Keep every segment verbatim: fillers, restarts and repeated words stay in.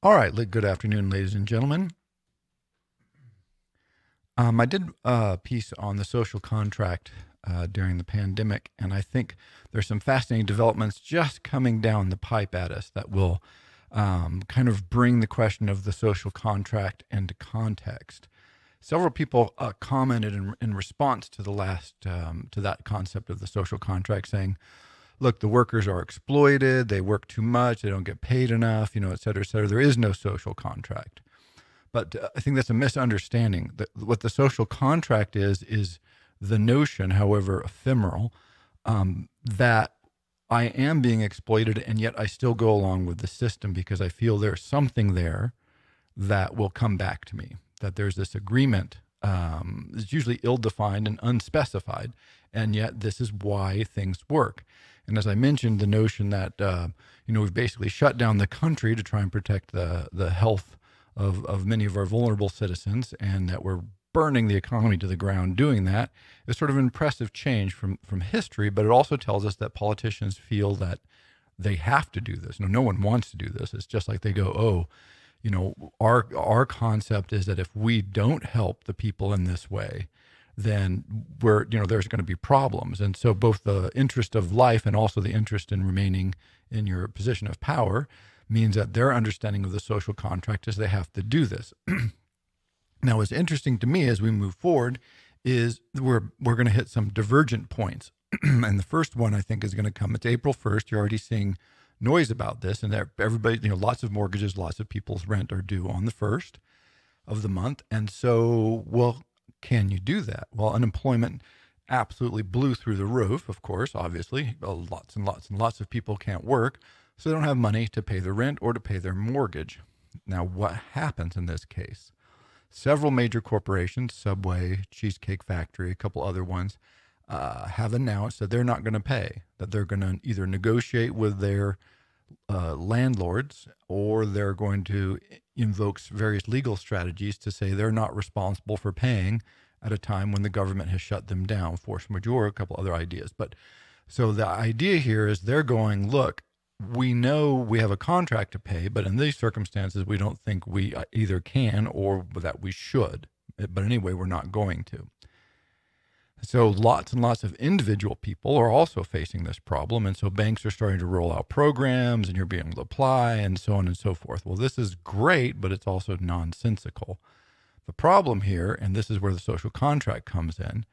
All right. Good afternoon, ladies and gentlemen. Um, I did a piece on the social contract uh, during the pandemic, and I think there's some fascinating developments just coming down the pipe at us that will um, kind of bring the question of the social contract into context. Several people uh, commented in, in response to the last um, to that concept of the social contract, saying, look, the workers are exploited, they work too much, they don't get paid enough, you know, et cetera, et cetera. There is no social contract. But uh, I think that's a misunderstanding. The, what the social contract is, is the notion, however ephemeral, um, that I am being exploited and yet I still go along with the system because I feel there's something there that will come back to me, that there's this agreement. Um, it's usually ill-defined and unspecified, and yet this is why things work. And as I mentioned, the notion that, uh, you know, we've basically shut down the country to try and protect the, the health of, of many of our vulnerable citizens, and that we're burning the economy to the ground doing that, is sort of an impressive change from, from history, but it also tells us that politicians feel that they have to do this. No, no one wants to do this. It's just like they go, oh, you know, our, our concept is that if we don't help the people in this way, then we're, you know, there's going to be problems. And so both the interest of life and also the interest in remaining in your position of power means that their understanding of the social contract is they have to do this. Now, what's interesting to me as we move forward is we're, we're going to hit some divergent points. And the first one, I think, is going to come. It's April first. You're already seeing noise about this, and there, everybody, you know, lots of mortgages, lots of people's rent are due on the first of the month. And so, well, can you do that? Well, unemployment absolutely blew through the roof, of course, obviously. Well, lots and lots and lots of people can't work, so they don't have money to pay their rent or to pay their mortgage. Now, what happens in this case? Several major corporations, Subway, Cheesecake Factory, a couple other ones, Uh, have announced that they're not going to pay, that they're going to either negotiate with their uh, landlords, or they're going to invoke various legal strategies to say they're not responsible for paying at a time when the government has shut them down, force majeure, a couple other ideas. But so the idea here is they're going, look, we know we have a contract to pay, but in these circumstances, we don't think we either can or that we should. But anyway, we're not going to. So lots and lots of individual people are also facing this problem. And so banks are starting to roll out programs and you're being able to apply and so on and so forth. Well, this is great, but it's also nonsensical. The problem here, and this is where the social contract comes in,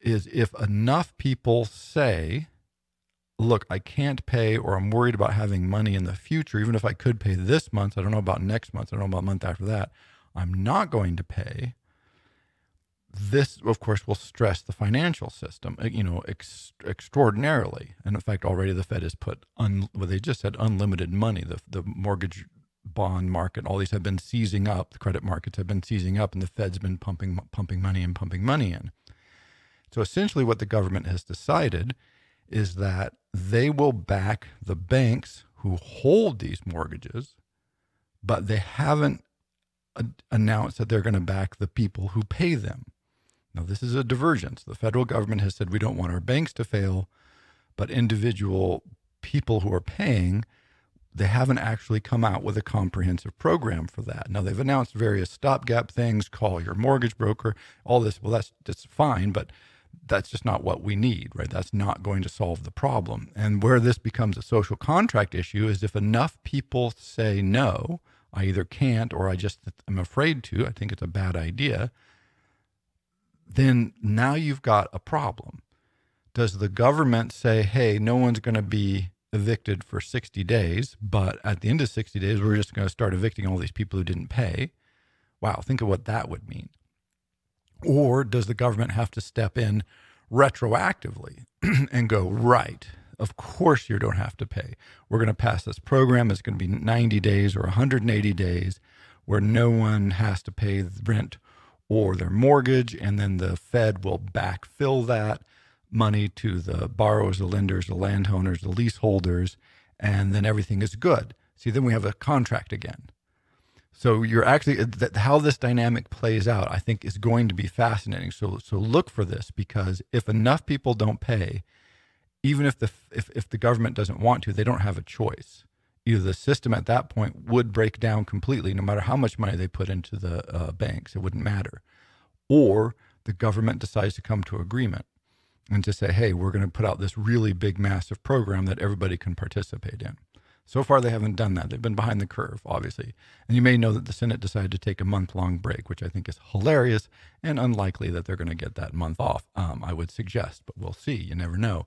is if enough people say, look, I can't pay, or I'm worried about having money in the future, even if I could pay this month, I don't know about next month, I don't know about month after that, I'm not going to pay. This, of course, will stress the financial system, you know, ex extraordinarily. And in fact, already the Fed has put, un well, they just said unlimited money. The, the mortgage bond market, all these have been seizing up. The credit markets have been seizing up, and the Fed's been pumping, pumping money and pumping money in. So essentially what the government has decided is that they will back the banks who hold these mortgages, but they haven't announced that they're going to back the people who pay them. Now, this is a divergence. The federal government has said we don't want our banks to fail, but individual people who are paying, they haven't actually come out with a comprehensive program for that. Now, they've announced various stopgap things, call your mortgage broker, all this. Well, that's, that's fine, but that's just not what we need, right? That's not going to solve the problem. And where this becomes a social contract issue is if enough people say no, I either can't or I just am afraid to, I think it's a bad idea, then now you've got a problem. Does the government say, hey, no one's going to be evicted for sixty days, but at the end of sixty days, we're just going to start evicting all these people who didn't pay? Wow, think of what that would mean. Or does the government have to step in retroactively and go, right, of course you don't have to pay. We're going to pass this program. It's going to be ninety days or one hundred eighty days where no one has to pay the rent or their mortgage, and then the Fed will backfill that money to the borrowers, the lenders, the landowners, the leaseholders, and then everything is good. See, then we have a contract again. So you're actually, that, how this dynamic plays out, I think, is going to be fascinating. So, so look for this, because if enough people don't pay, even if the, if, if the government doesn't want to, they don't have a choice. you know, the system at that point would break down completely, no matter how much money they put into the uh, banks. It wouldn't matter. Or the government decides to come to agreement and to say, hey, we're going to put out this really big, massive program that everybody can participate in. So far, they haven't done that. They've been behind the curve, obviously. And you may know that the Senate decided to take a month-long break, which I think is hilarious and unlikely that they're going to get that month off, um, I would suggest. But we'll see. You never know.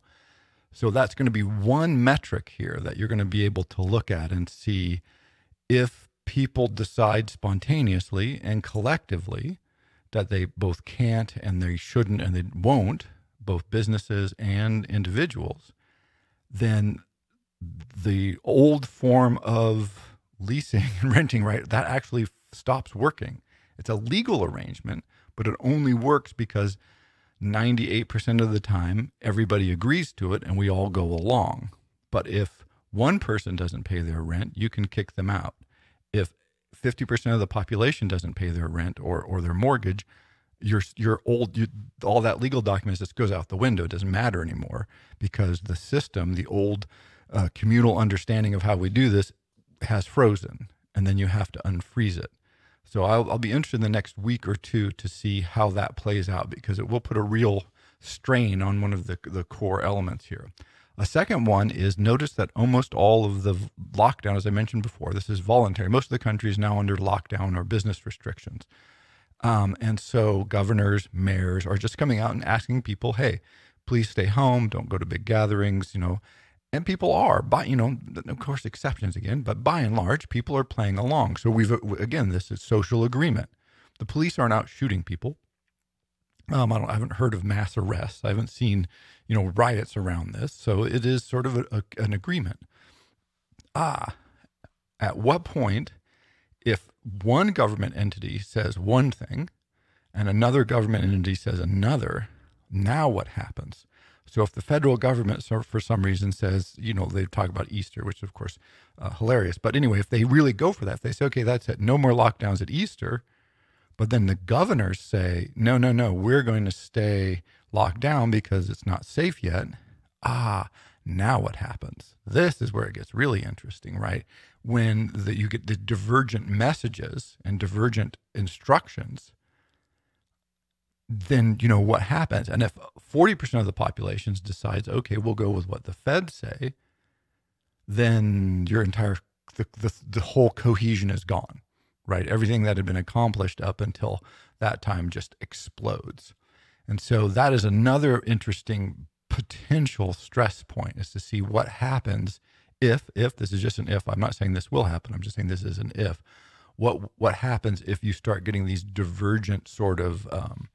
So that's going to be one metric here that you're going to be able to look at and see if people decide spontaneously and collectively that they both can't and they shouldn't and they won't, both businesses and individuals, then the old form of leasing and renting, right, that actually stops working. It's a legal arrangement, but it only works because ninety-eight percent of the time, everybody agrees to it and we all go along. But if one person doesn't pay their rent, you can kick them out. If fifty percent of the population doesn't pay their rent or, or their mortgage, your, your old, you, all that legal documents just goes out the window. It doesn't matter anymore because the system, the old uh, communal understanding of how we do this has frozen, and then you have to unfreeze it. So I'll, I'll be interested in the next week or two to see how that plays out, because it will put a real strain on one of the, the core elements here. A second one is, notice that almost all of the lockdown, as I mentioned before, this is voluntary. Most of the country is now under lockdown or business restrictions. Um, and so governors, mayors are just coming out and asking people, hey, please stay home. Don't go to big gatherings, you know. And people are, by, you know, of course, exceptions again, but by and large, people are playing along. So we've, again, this is social agreement. The police aren't out shooting people. Um, I, don't, I haven't heard of mass arrests. I haven't seen, you know, riots around this. So it is sort of a, a, an agreement. Ah, at what point, if one government entity says one thing and another government entity says another, now what happens? So if the federal government, for some reason, says, you know, they talk about Easter, which, of course, uh, hilarious. But anyway, if they really go for that, if they say, okay, that's it, no more lockdowns at Easter. But then the governors say, no, no, no, we're going to stay locked down because it's not safe yet. Ah, now what happens? This is where it gets really interesting, right? When the, you get the divergent messages and divergent instructions, then you know what happens. And if forty percent of the population decides, okay, we'll go with what the feds say, then your entire, the, the, the whole cohesion is gone, right? Everything that had been accomplished up until that time just explodes. And so that is another interesting potential stress point, is to see what happens if, if this is just an if, I'm not saying this will happen, I'm just saying this is an if, what, what happens if you start getting these divergent sort of, um,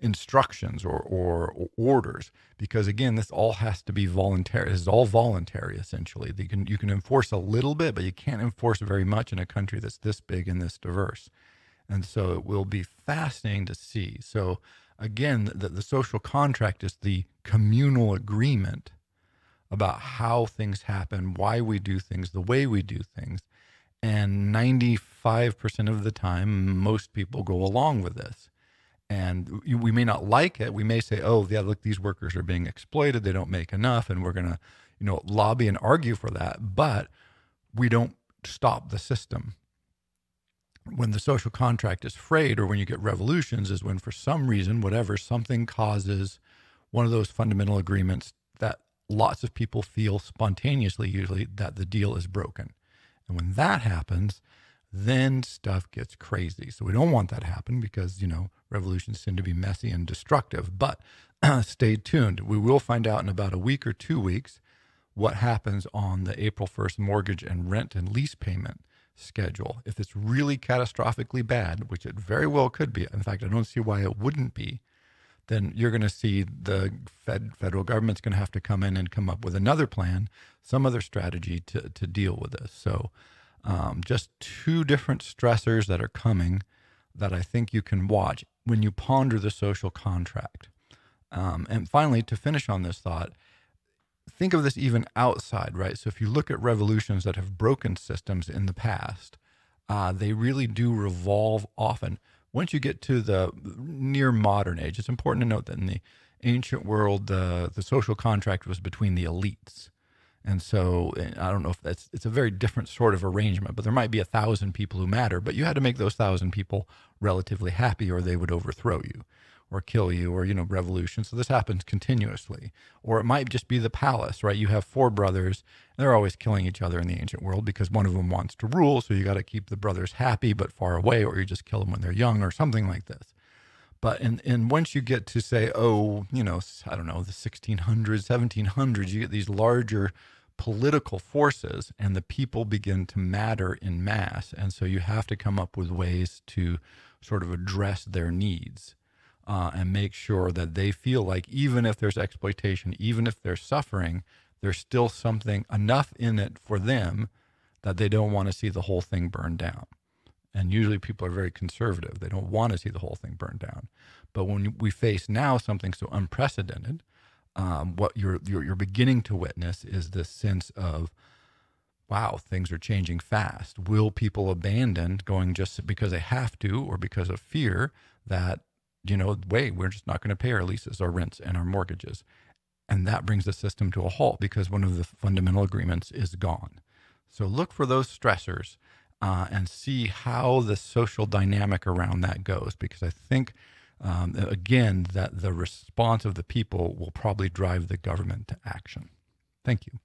instructions or, or, or orders, because again, this all has to be voluntary. This is all voluntary, essentially. You can, you can enforce a little bit, but you can't enforce very much in a country that's this big and this diverse. And so it will be fascinating to see. So again, the, the social contract is the communal agreement about how things happen, why we do things, the way we do things. And ninety-five percent of the time, most people go along with this. And we may not like it. We may say, oh, yeah, look, these workers are being exploited. They don't make enough. And we're going to, you know, lobby and argue for that. But we don't stop the system. When the social contract is frayed, or when you get revolutions, is when, for some reason, whatever, something causes one of those fundamental agreements that lots of people feel spontaneously, usually, that the deal is broken. And when that happens, then stuff gets crazy. So we don't want that to happen, because, you know, revolutions tend to be messy and destructive. But stay tuned. We will find out in about a week or two weeks what happens on the April first mortgage and rent and lease payment schedule. If it's really catastrophically bad, which it very well could be, in fact, I don't see why it wouldn't be, then you're going to see the fed, federal government's going to have to come in and come up with another plan, some other strategy to, to deal with this. So Um, just two different stressors that are coming that I think you can watch when you ponder the social contract. Um, and finally, to finish on this thought, think of this even outside, right? So if you look at revolutions that have broken systems in the past, uh, they really do revolve often. Once you get to the near modern age, it's important to note that in the ancient world, uh, the social contract was between the elites. And so and I don't know if that's, it's a very different sort of arrangement, but there might be a thousand people who matter, but you had to make those thousand people relatively happy or they would overthrow you or kill you or, you know, revolution. So this happens continuously. Or it might just be the palace, right? You have four brothers, and they're always killing each other in the ancient world because one of them wants to rule. So you got to keep the brothers happy but far away, or you just kill them when they're young or something like this. But and and once you get to say, oh, you know, I don't know, the sixteen hundreds, seventeen hundreds, you get these larger political forces and the people begin to matter in mass. And so you have to come up with ways to sort of address their needs uh, and make sure that they feel like even if there's exploitation, even if there's suffering, there's still something enough in it for them that they don't want to see the whole thing burned down. And usually people are very conservative. They don't want to see the whole thing burned down. But when we face now something so unprecedented, um, what you're, you're, you're beginning to witness is this sense of, wow, things are changing fast. Will people abandon going just because they have to or because of fear that, you know, wait, we're just not going to pay our leases, our rents, and our mortgages. And that brings the system to a halt because one of the fundamental agreements is gone. So look for those stressors. Uh, and see how the social dynamic around that goes. Because I think, um, again, that the response of the people will probably drive the government to action. Thank you.